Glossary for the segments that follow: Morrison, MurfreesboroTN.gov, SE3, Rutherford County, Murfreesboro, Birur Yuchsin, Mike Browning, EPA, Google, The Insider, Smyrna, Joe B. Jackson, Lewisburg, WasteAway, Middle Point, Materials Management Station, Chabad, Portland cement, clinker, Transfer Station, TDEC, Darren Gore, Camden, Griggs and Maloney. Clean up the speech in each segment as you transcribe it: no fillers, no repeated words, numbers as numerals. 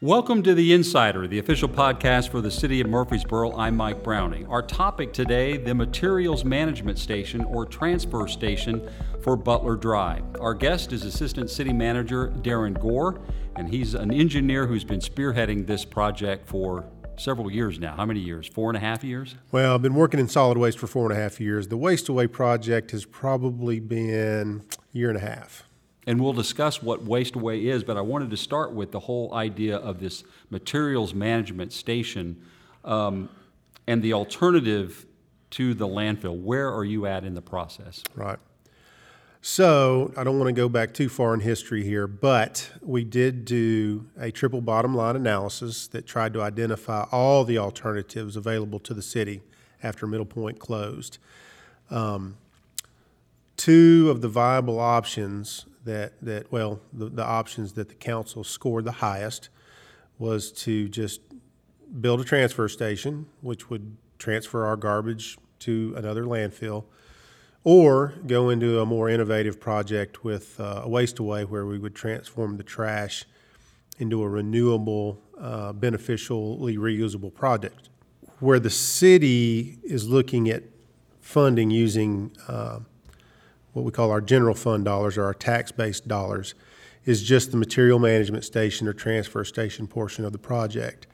Welcome to The Insider, the official podcast for the City of Murfreesboro. I'm Mike Browning. Our topic today, the Materials Management Station, or Transfer Station, for Butler Drive. Our guest is Assistant City Manager Darren Gore, and he's an engineer who's been spearheading this project for several years now. How many years? 4.5 years? Well, I've been working in solid waste for 4.5 years. The WasteAway project has probably been a year and a half. And we'll discuss what WasteAway is, but I wanted to start with the whole idea of this materials management station and the alternative to the landfill. Where are you at in the process? Right. So I don't want to go back too far in history here, but we did do a triple bottom line analysis that tried to identify all the alternatives available to the city after Middle Point closed. Two of the viable options the options that the council scored the highest was to just build a transfer station, which would transfer our garbage to another landfill, or go into a more innovative project with a WasteAway, where we would transform the trash into a renewable, beneficially reusable project, where the city is looking at funding using what we call our general fund dollars, or our tax-based dollars, is just the material management station or transfer station portion of the project.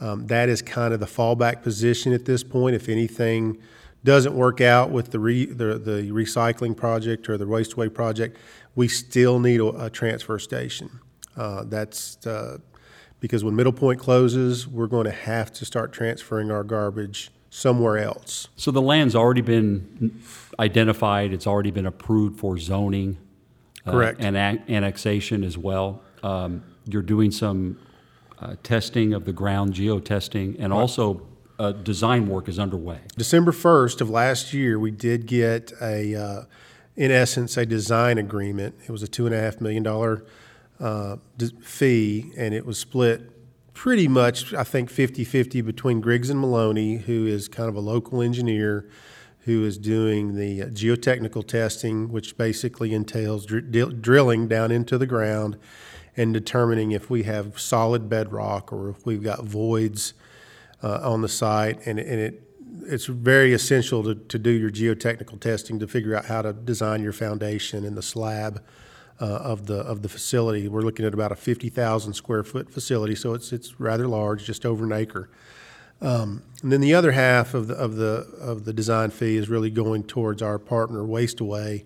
That is kind of the fallback position at this point. If anything doesn't work out with the recycling project or the WasteAway project, we still need a transfer station. That's because when Middle Point closes, we're going to have to start transferring our garbage somewhere else. So the land's already been identified. It's already been approved for zoning. Correct. And annexation as well. You're doing some testing of the ground, geotesting, and also design work is underway. December 1st of last year, we did get in essence, a design agreement. It was a $2.5 million fee, and it was split pretty much, I think, 50-50 between Griggs and Maloney, who is kind of a local engineer who is doing the geotechnical testing, which basically entails drilling down into the ground and determining if we have solid bedrock or if we've got voids on the site. And it's very essential to do your geotechnical testing to figure out how to design your foundation and the slab of the facility. We're looking at about a 50,000 square foot facility, so it's rather large, just over an acre. And then the other half of the design fee is really going towards our partner WasteAway,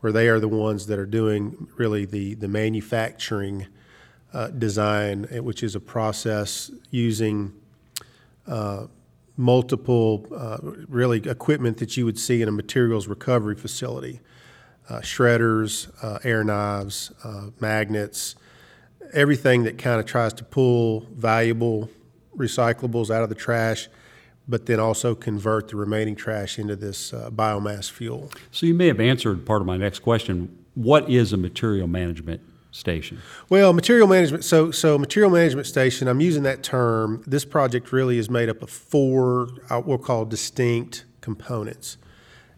where they are the ones that are doing really the manufacturing design, which is a process using multiple really equipment that you would see in a materials recovery facility. Shredders, air knives, magnets, everything that kind of tries to pull valuable recyclables out of the trash, but then also convert the remaining trash into this biomass fuel. So you may have answered part of my next question. What is a material management station? Well, material management station, I'm using that term. This project really is made up of four, we'll call distinct components.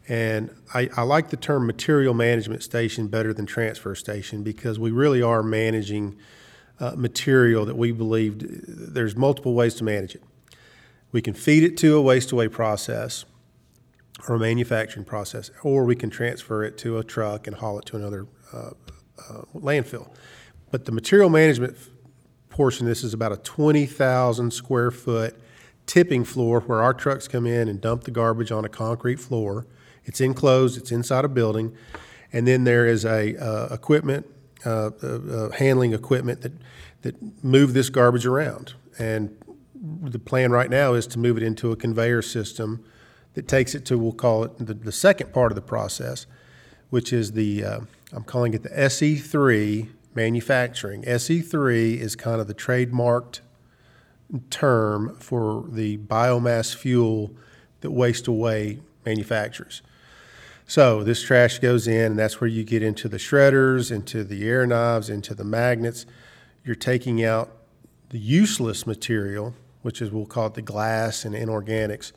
And I like the term material management station better than transfer station, because we really are managing material that we believe there's multiple ways to manage it. We can feed it to a WasteAway process or a manufacturing process, or we can transfer it to a truck and haul it to another landfill. But the material management portion, this is about a 20,000 square foot tipping floor where our trucks come in and dump the garbage on a concrete floor. It's enclosed, it's inside a building, and then there is a equipment, handling equipment that move this garbage around. And the plan right now is to move it into a conveyor system that takes it to, we'll call it the second part of the process, which is I'm calling it the SE3 manufacturing. SE3 is kind of the trademarked term for the biomass fuel that WasteAway manufacturers. So this trash goes in, and that's where you get into the shredders, into the air knives, into the magnets. You're taking out the useless material, which is, we'll call it the glass and inorganics.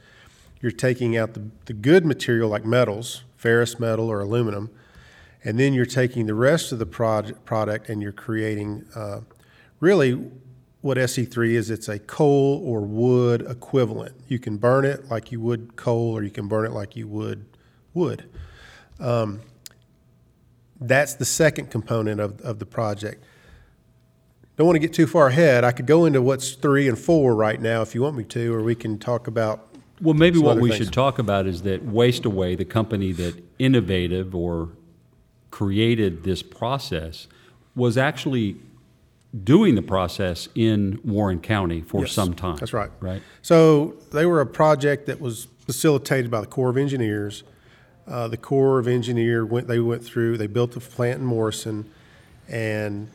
You're taking out the good material like metals, ferrous metal or aluminum, And then you're taking the rest of the product and you're creating really what SE3 is. It's a coal or wood equivalent. You can burn it like you would coal, or you can burn it like you would wood. That's the second component of the project. Don't want to get too far ahead. I could go into what's 3 and 4 right now if you want me to, or we can talk about. Well, maybe what we should talk about is that WasteAway, the company that innovative or created this process, was actually doing the process in Warren County for some time. That's right. Right. So they were a project that was facilitated by the Corps of Engineers. The Corps of Engineers they built a plant in Morrison and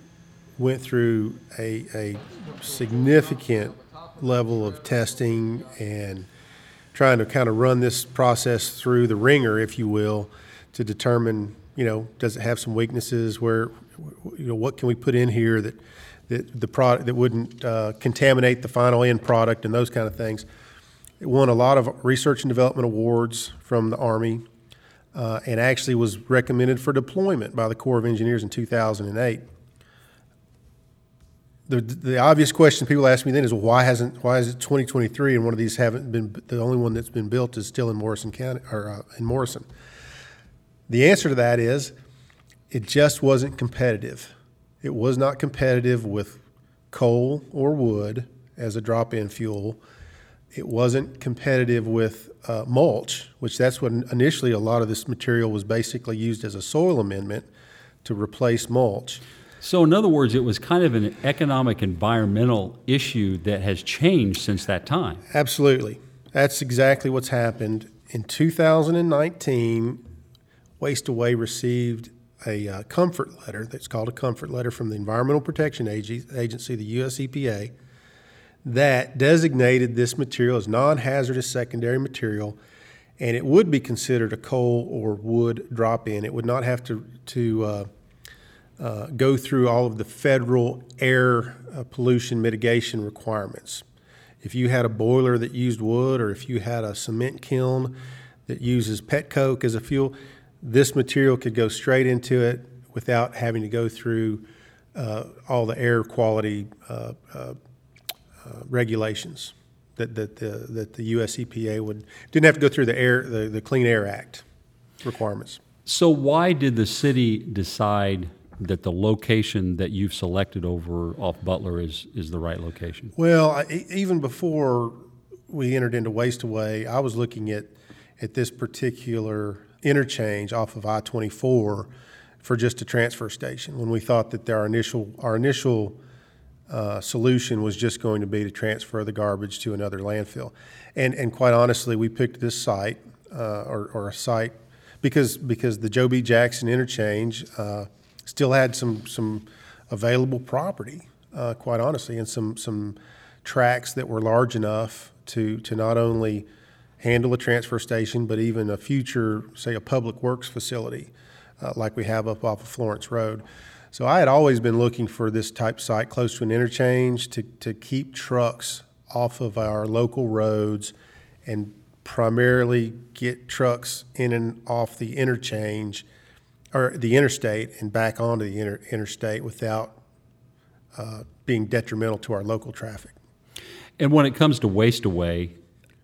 went through a significant level of testing and trying to kind of run this process through the ringer, if you will, to determine, does it have some weaknesses? Where, what can we put in here that the product that wouldn't contaminate the final end product and those kind of things? It won a lot of research and development awards from the Army, and actually was recommended for deployment by the Corps of Engineers in 2008. The obvious question people ask me then is, well, why is it 2023 and one of these haven't been, the only one that's been built is still in Morrison County, or in Morrison? The answer to that is it just wasn't competitive. It was not competitive with coal or wood as a drop-in fuel. It wasn't competitive with mulch, which that's what initially a lot of this material was basically used as a soil amendment to replace mulch. So in other words, it was kind of an economic environmental issue that has changed since that time. Absolutely. That's exactly what's happened. In 2019, WasteAway received a comfort letter, that's called a comfort letter, from the Environmental Protection Agency, the U.S. EPA, that designated this material as non-hazardous secondary material, and it would be considered a coal or wood drop-in. It would not have to go through all of the federal air pollution mitigation requirements. If you had a boiler that used wood, or if you had a cement kiln that uses pet coke as a fuel, this material could go straight into it without having to go through all the air quality regulations that the U.S. EPA didn't have to go through the Clean Air Act requirements. So why did the city decide that the location that you've selected over off Butler is the right location? Well, even before we entered into WasteAway, I was looking at this particular interchange off of I-24 for just a transfer station, when we thought that our initial solution was just going to be to transfer the garbage to another landfill. And quite honestly, we picked this site or a site because the Joe B. Jackson interchange still had some available property, quite honestly, and some tracts that were large enough to not only handle a transfer station, but even a future, say, a public works facility like we have up off of Florence Road. So I had always been looking for this type site close to an interchange to keep trucks off of our local roads and primarily get trucks in and off the interchange or the interstate and back onto the interstate without being detrimental to our local traffic. And when it comes to WasteAway,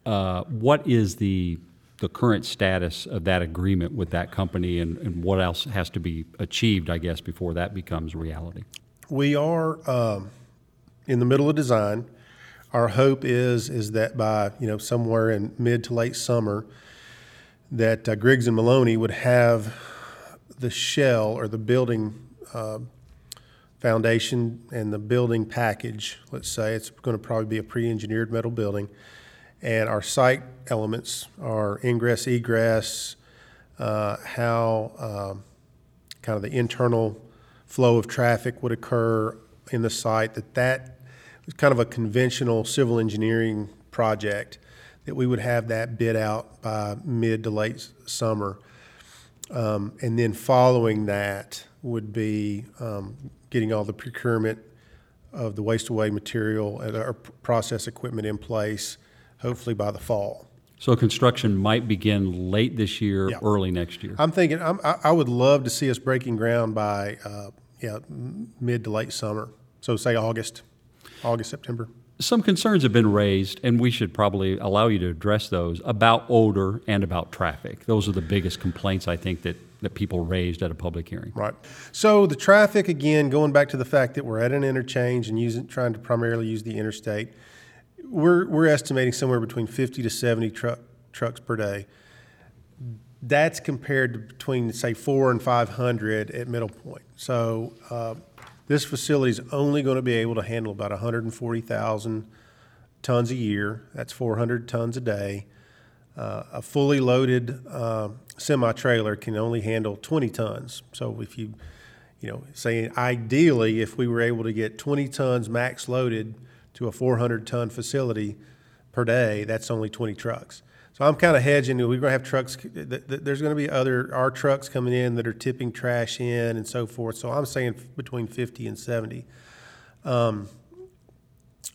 what is the current status of that agreement with that company, and what else has to be achieved, I guess, before that becomes reality? We are in the middle of design. Our hope is that by somewhere in mid to late summer, that Griggs and Maloney would have the shell or the building foundation and the building package. Let's say it's going to probably be a pre-engineered metal building, and our site elements are ingress, egress, how kind of the internal flow of traffic would occur in the site. That was kind of a conventional civil engineering project that we would have that bid out by mid to late summer. And then following that would be getting all the procurement of the WasteAway material and our process equipment in place, hopefully by the fall. So construction might begin late this year, early next year. I'm thinking I would love to see us breaking ground by mid to late summer. So say August, September. Some concerns have been raised, and we should probably allow you to address those, about odor and about traffic. Those are the biggest complaints, I think, that people raised at a public hearing. Right. So the traffic, again, going back to the fact that we're at an interchange and trying to primarily use the interstate, we're estimating somewhere between 50 to 70 trucks per day. That's compared to between, say, 400 and 500 at Middle Point. So this facility is only going to be able to handle about 140,000 tons a year. That's 400 tons a day. A fully loaded semi-trailer can only handle 20 tons. So if say ideally, if we were able to get 20 tons max loaded to a 400-ton facility per day, that's only 20 trucks. So I'm kind of hedging. We're going to have trucks. There's going to be our trucks coming in that are tipping trash in and so forth. So I'm saying between 50 and 70.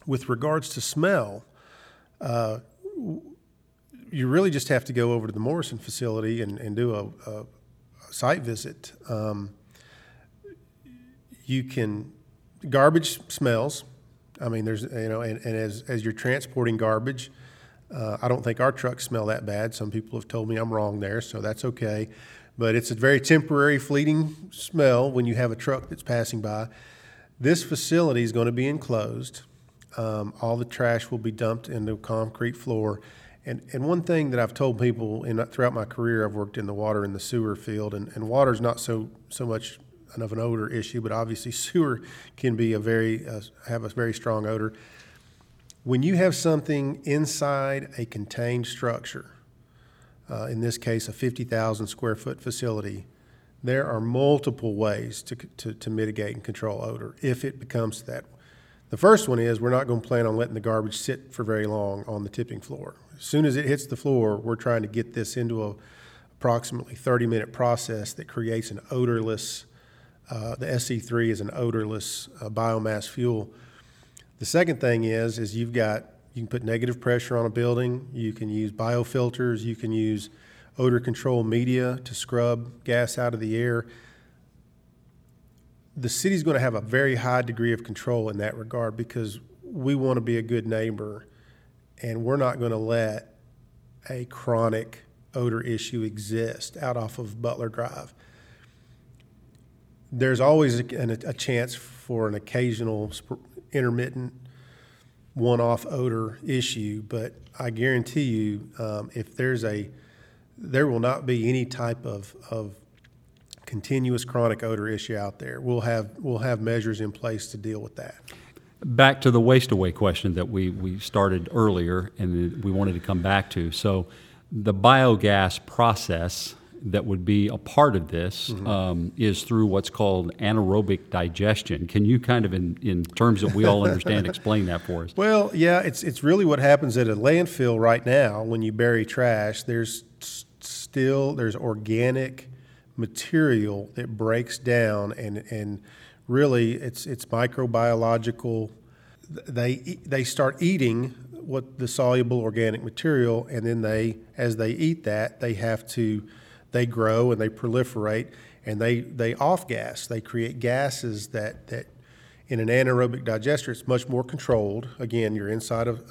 With regards to smell, you really just have to go over to the Morrison facility and do a site visit. Garbage smells. I mean, there's, and as you're transporting garbage, I don't think our trucks smell that bad. Some people have told me I'm wrong there, so that's okay. But it's a very temporary, fleeting smell when you have a truck that's passing by. This facility is going to be enclosed. All the trash will be dumped into concrete floor. And one thing that I've told people throughout my career, I've worked in the water and the sewer field, and water's not so much of an odor issue, but obviously sewer can be have a very strong odor. When you have something inside a contained structure, in this case a 50,000 square foot facility, there are multiple ways to mitigate and control odor if it becomes that. The first one is we're not going to plan on letting the garbage sit for very long on the tipping floor. As soon as it hits the floor, we're trying to get this into an approximately 30-minute process that creates an odorless, the SE3 is an odorless biomass fuel. The second thing is you can put negative pressure on a building, you can use biofilters, you can use odor control media to scrub gas out of the air. The city's going to have a very high degree of control in that regard because we want to be a good neighbor, and we're not going to let a chronic odor issue exist out off of Butler Drive. There's always a chance for an occasional intermittent one-off odor issue, but I guarantee you if there will not be any type of continuous chronic odor issue out there. We'll have measures in place to deal with that. Back to the waste-away question that we started earlier and we wanted to come back to. So the biogas process that would be a part of this is through what's called anaerobic digestion. Can you kind of, in terms that we all understand, explain that for us? Well, yeah, it's really what happens at a landfill right now when you bury trash. There's organic material that breaks down, and really it's microbiological. They start eating what the soluble organic material, and then as they eat that, they grow and they proliferate, and they off-gas. They create gases that in an anaerobic digester, it's much more controlled. Again, you're inside of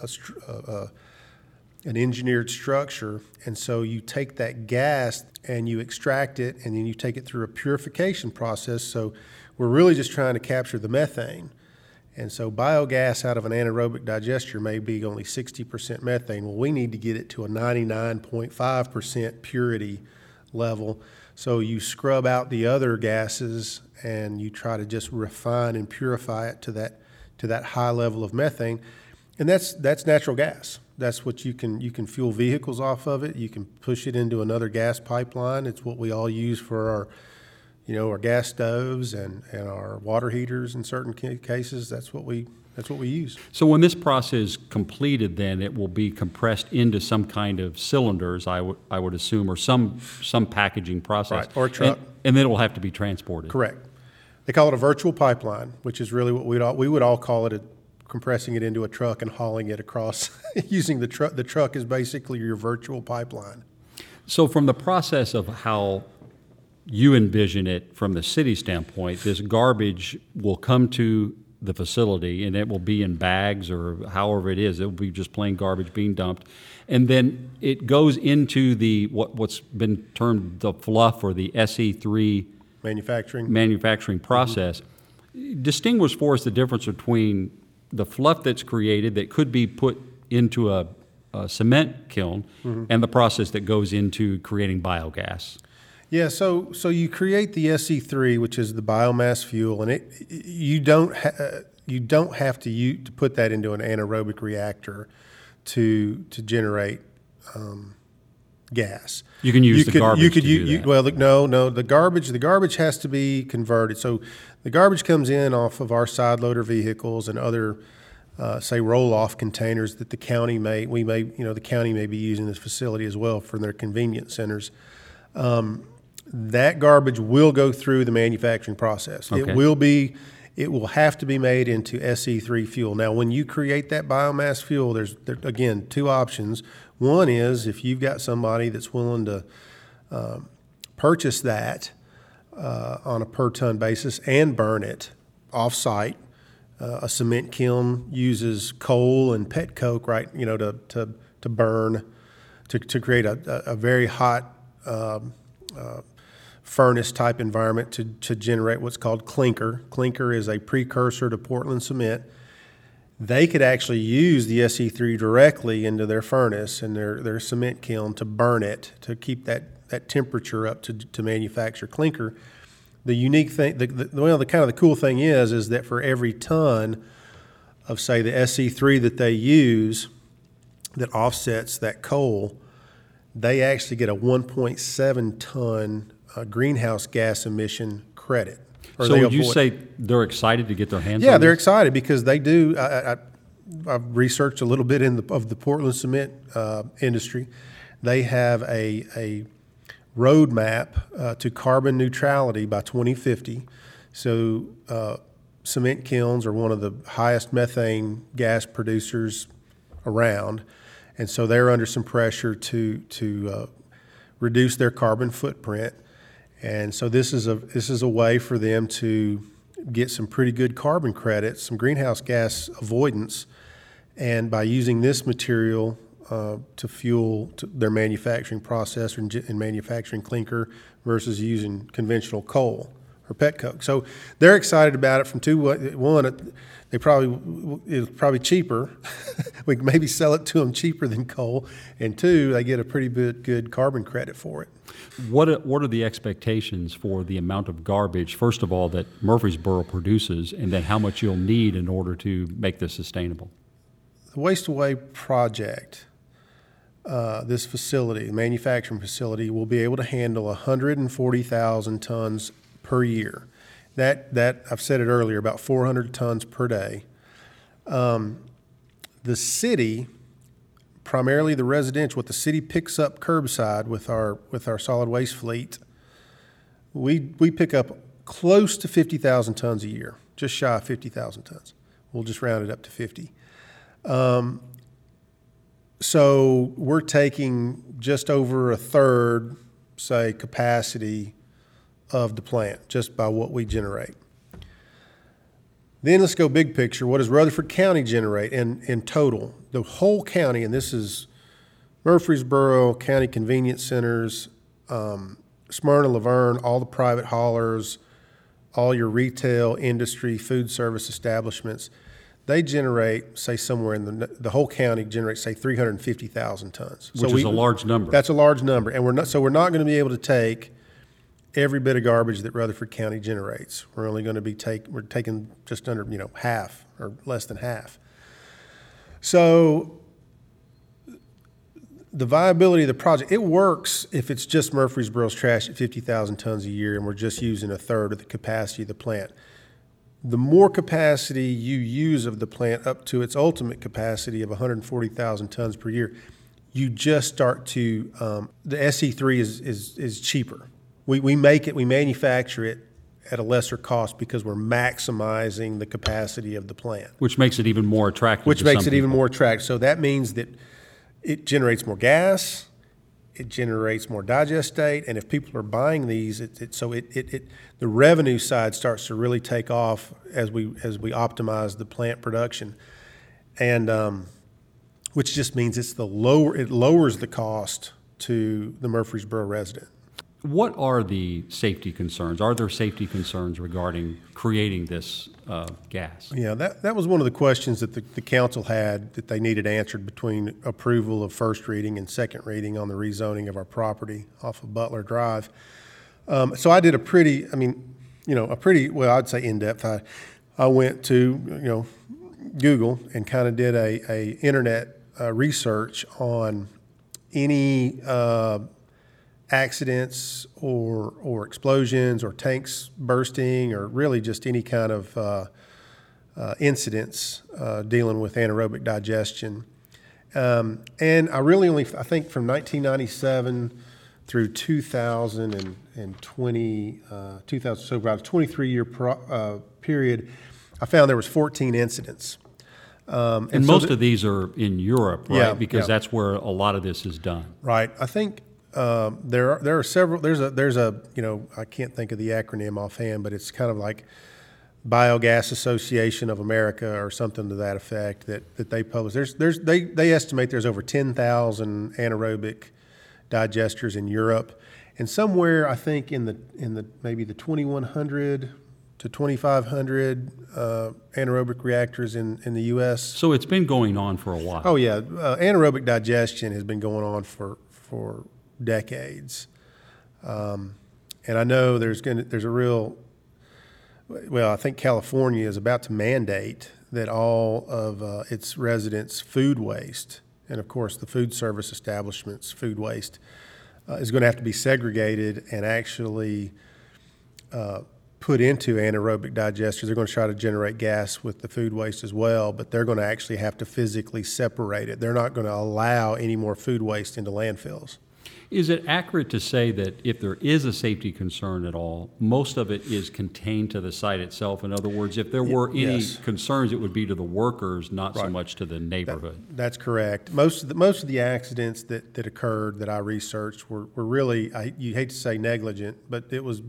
an engineered structure, and so you take that gas and you extract it, and then you take it through a purification process. So we're really just trying to capture the methane. And so biogas out of an anaerobic digester may be only 60% methane. Well, we need to get it to a 99.5% purity level. So you scrub out the other gases and you try to just refine and purify it to that high level of methane. And that's natural gas. That's what you can fuel vehicles off of it. You can push it into another gas pipeline. It's what we all use for our our gas stoves and our water heaters in certain cases. That's what we use. So when this process is completed, then it will be compressed into some kind of cylinders, I would assume, or some packaging process. Right, or a truck. And then it will have to be transported. Correct. They call it a virtual pipeline, which is really what we would all call it, compressing it into a truck and hauling it across using the truck. The truck is basically your virtual pipeline. So from the process of how you envision it from the city standpoint, this garbage will come to the facility and it will be in bags or however it is. It will be just plain garbage being dumped. And then it goes into the what's been termed the fluff or the SE3 manufacturing process. Mm-hmm. Distinguish for us the difference between the fluff that's created that could be put into a cement kiln mm-hmm. and the process that goes into creating biogas. Yeah, so you create the SE3, which is the biomass fuel, and you don't have to put that into an anaerobic reactor to generate gas. You can use garbage. The garbage has to be converted. So the garbage comes in off of our side loader vehicles and other say roll-off containers that the county may be using this facility as well for their convenience centers. That garbage will go through the manufacturing process. Okay. It will have to be made into SE3 fuel. Now, when you create that biomass fuel, there's again, two options. One is if you've got somebody that's willing to purchase that on a per ton basis and burn it off-site. A cement kiln uses coal and pet coke, right? You know, to burn, to create a very hot furnace type environment to generate what's called clinker. Clinker is a precursor to Portland cement. They could actually use the SE3 directly into their furnace and their cement kiln to burn it to keep that temperature up to manufacture clinker. The unique thing, the cool thing is that for every ton of say the SE3 that they use that offsets that coal, they actually get a 1.7 ton greenhouse gas emission credit. So would you say they're excited to get their hands on this? Yeah, they're excited because they do. I've researched a little bit of the Portland cement industry. They have a roadmap to carbon neutrality by 2050. So cement kilns are one of the highest methane gas producers around. And so they're under some pressure to reduce their carbon footprint, and so this is a way for them to get some pretty good carbon credits, some greenhouse gas avoidance, and by using this material to fuel their manufacturing process and manufacturing clinker versus using conventional coal or pet coke. So they're excited about it from two ways. One, it's probably cheaper. We can maybe sell it to them cheaper than coal. And two, they get a pretty good carbon credit for it. What are the expectations for the amount of garbage, first of all, that Murfreesboro produces, and then how much you'll need in order to make this sustainable? The WasteAway project, this facility, manufacturing facility, will be able to handle 140,000 tons per year. That I've said it earlier, about 400 tons per day. The city, primarily the residential, what the city picks up curbside with our solid waste fleet, we pick up close to 50,000 tons a year, just shy of 50,000 tons. We'll just round it up to 50. So we're taking just over a third, say, capacity of the plant just by what we generate. Then let's go big picture. What does Rutherford County generate in total? The whole county, and this is Murfreesboro, county convenience centers, Smyrna, Laverne, all the private haulers, all your retail, industry, food service establishments, they generate, say somewhere in the whole county generates, say 350,000 tons. Which is a large number. That's a large number. And we're not going to be able to take every bit of garbage that Rutherford County generates. We're only going to be taking just under, half or less than half. So the viability of the project, it works if it's just Murfreesboro's trash at 50,000 tons a year and we're just using a third of the capacity of the plant. The more capacity you use of the plant up to its ultimate capacity of 140,000 tons per year, you just start to the SE3 is cheaper. We make it, we manufacture it at a lesser cost because we're maximizing the capacity of the plant. Which makes it even more attractive. So that means that it generates more gas, it generates more digestate, and if people are buying these, the revenue side starts to really take off as we optimize the plant production. And which just means it lowers the cost to the Murfreesboro resident. What are the safety concerns? Are there safety concerns regarding creating this gas? Yeah, that was one of the questions that the council had that they needed answered between approval of first reading and second reading on the rezoning of our property off of Butler Drive. So I did in-depth. I went to Google and kind of did a internet research on any accidents or explosions or tanks bursting or really just any kind of incidents dealing with anaerobic digestion. And I really I think from 1997 through 2000, so about a 23-year period, I found there was 14 incidents. And most of these are in Europe, right? Yeah, because that's where a lot of this is done. Right. I think there are several. There's a I can't think of the acronym offhand, but it's kind of like Biogas Association of America or something to that effect that they publish. They estimate there's over 10,000 anaerobic digesters in Europe, and somewhere I think in the maybe the 2100 to 2,500 anaerobic reactors in the U.S. So it's been going on for a while. Oh, yeah. Anaerobic digestion has been going on for decades. And I know I think California is about to mandate that all of its residents' food waste, and of course the food service establishments' food waste, is going to have to be segregated and actually put into anaerobic digesters. They're going to try to generate gas with the food waste as well, but they're going to actually have to physically separate it. They're not going to allow any more food waste into landfills. Is it accurate to say that if there is a safety concern at all, most of it is contained to the site itself? In other words, if there were any concerns, it would be to the workers, not so much to the neighborhood. That's correct. Most of the accidents that occurred that I researched were really, you hate to say negligent, but it was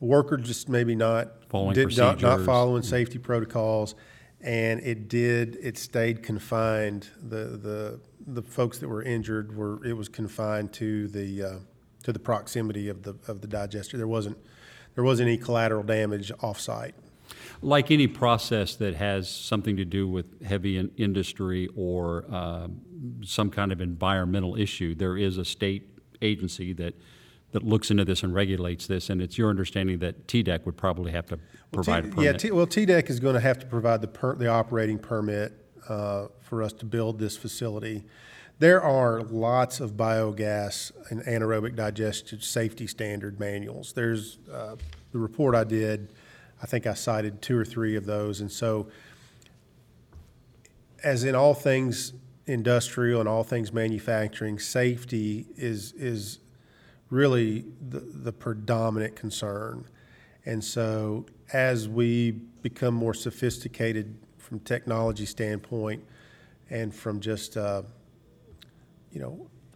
worker just maybe not following safety protocols, and it stayed confined. The folks that were injured was confined to the proximity of the digester. There wasn't any collateral damage off-site. Like any process that has something to do with heavy industry or some kind of environmental issue, there is a state agency that looks into this and regulates this, and it's your understanding that TDEC would probably have to provide a permit. TDEC is going to have to provide the operating permit for us to build this facility. There are lots of biogas and anaerobic digestion safety standard manuals. There's the report I did, I think I cited 2 or 3 of those, and so as in all things industrial and all things manufacturing, safety is really the predominant concern. And so as we become more sophisticated from technology standpoint and from just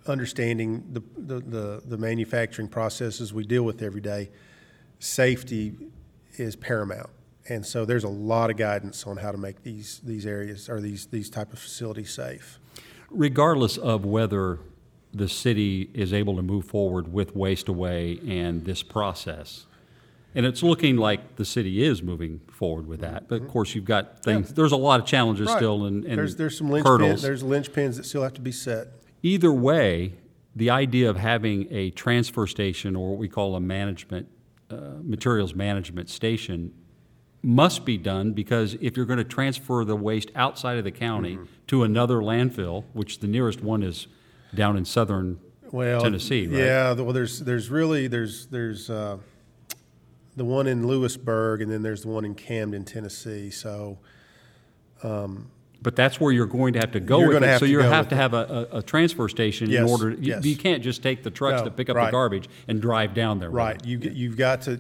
understanding the manufacturing processes we deal with every day, safety is paramount. And so there's a lot of guidance on how to make these areas or these type of facilities safe. Regardless of whether the city is able to move forward with WasteAway and this process, and it's looking like the city is moving forward with that, but of course you've got things, there's a lot of challenges still and there's some hurdles. There's linchpins that still have to be set. Either way, the idea of having a transfer station or what we call a materials management station must be done, because if you're going to transfer the waste outside of the county to another landfill, which the nearest one is down in southern Tennessee, right? Yeah, there's the one in Lewisburg, and then there's the one in Camden, Tennessee. So But that's where you're going to have to go with it. So you have to have a transfer station in order. You can't just take the trucks that pick up the garbage and drive down there. Right. You've got to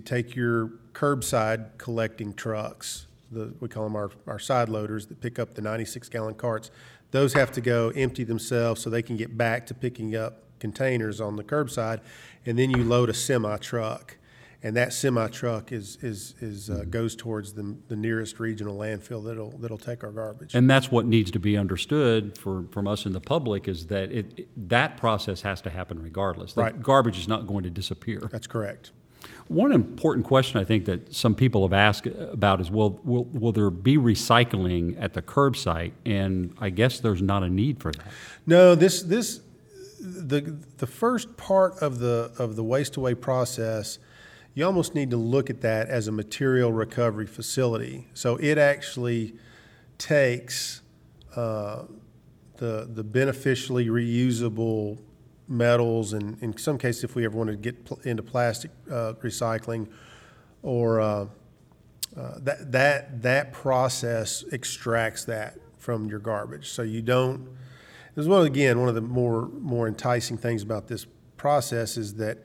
take your curbside collecting trucks. We call them our side loaders that pick up the 96-gallon carts. Those have to go empty themselves so they can get back to picking up containers on the curbside, and then you load a semi truck. And that semi truck goes towards the nearest regional landfill that'll take our garbage. And that's what needs to be understood from us and the public is that that process has to happen regardless. The garbage is not going to disappear. That's correct. One important question I think that some people have asked about is, will there be recycling at the curb site? And I guess there's not a need for that. No, the first part of the waste-away process. You almost need to look at that as a material recovery facility. So it actually takes the beneficially reusable metals, and in some cases, if we ever wanted to get into plastic recycling, or that process extracts that from your garbage. So you don't. There's one of the more enticing things about this process is that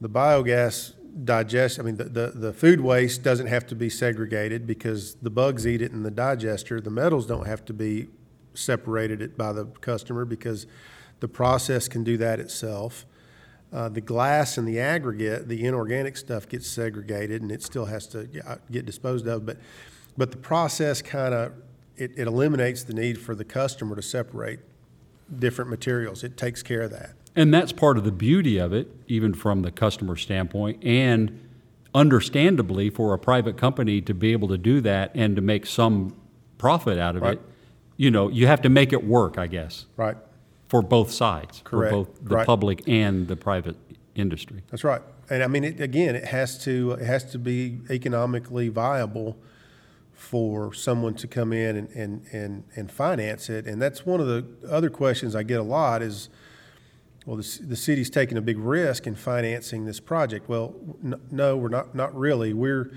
the biogas the food waste doesn't have to be segregated because the bugs eat it in the digester. The metals don't have to be separated by the customer because the process can do that itself. The glass and the aggregate, the inorganic stuff gets segregated and it still has to get disposed of. But the process it eliminates the need for the customer to separate different materials. It takes care of that. And that's part of the beauty of it, even from the customer standpoint, and understandably for a private company to be able to do that and to make some profit out of it, you have to make it work, I guess. Right. For both sides. Correct. For both the public and the private industry. That's right. And I mean, it has to be economically viable for someone to come in and finance it. And that's one of the other questions I get a lot is, well, the city's taking a big risk in financing this project. Well, no, we're not really. We're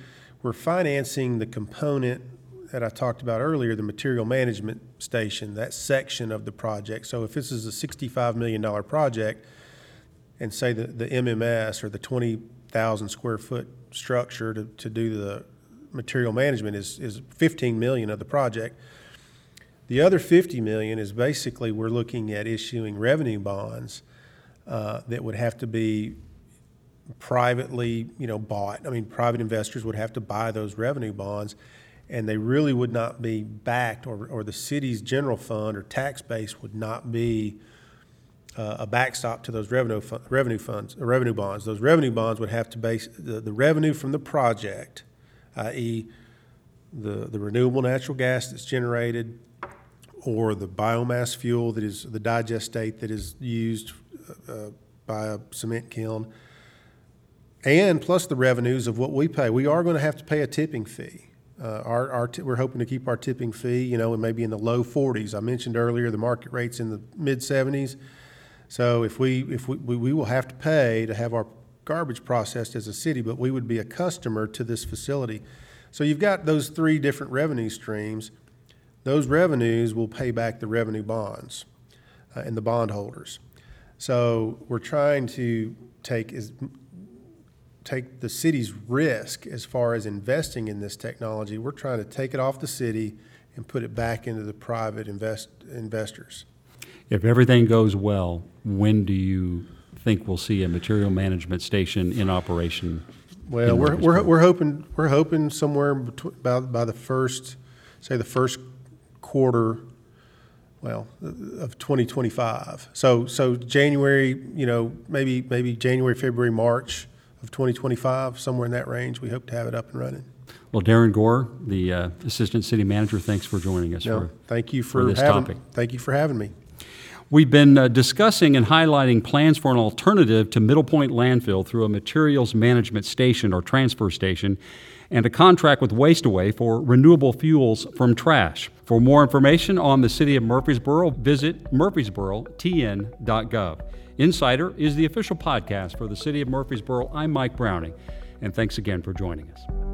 financing the component that I talked about earlier, the material management station, that section of the project. So if this is a $65 million project, and say the MMS or the 20,000 square foot structure to do the material management is 15 million of the project. The other 50 million is basically we're looking at issuing revenue bonds that would have to be privately, bought. I mean, private investors would have to buy those revenue bonds, and they really would not be backed, or the city's general fund or tax base would not be a backstop to those revenue bonds. Those revenue bonds would have to base the revenue from the project, i.e., the renewable natural gas that's generated, or the biomass fuel that is the digestate that is used by a cement kiln, and plus the revenues of what we pay. We are going to have to pay a tipping fee. We're hoping to keep our tipping fee, and maybe in the low 40s. I mentioned earlier the market rate's in the mid 70s. So if we will have to pay to have our garbage processed as a city, but we would be a customer to this facility. So you've got those three different revenue streams. Those revenues will pay back the revenue bonds and the bondholders. So we're trying to take the city's risk as far as investing in this technology. We're trying to take it off the city and put it back into the private investors. If everything goes well, when do you think we'll see a material management station in operation? Well, we're hoping somewhere by the first, say the first quarter, of 2025. So January, maybe January, February, March of 2025, somewhere in that range. We hope to have it up and running. Well, Darren Gore, the Assistant City Manager, thanks for joining us. Thank you for having me. We've been discussing and highlighting plans for an alternative to Middle Point Landfill through a materials management station or transfer station, and a contract with WasteAway for renewable fuels from trash. For more information on the City of Murfreesboro, visit MurfreesboroTN.gov. Insider is the official podcast for the City of Murfreesboro. I'm Mike Browning, and thanks again for joining us.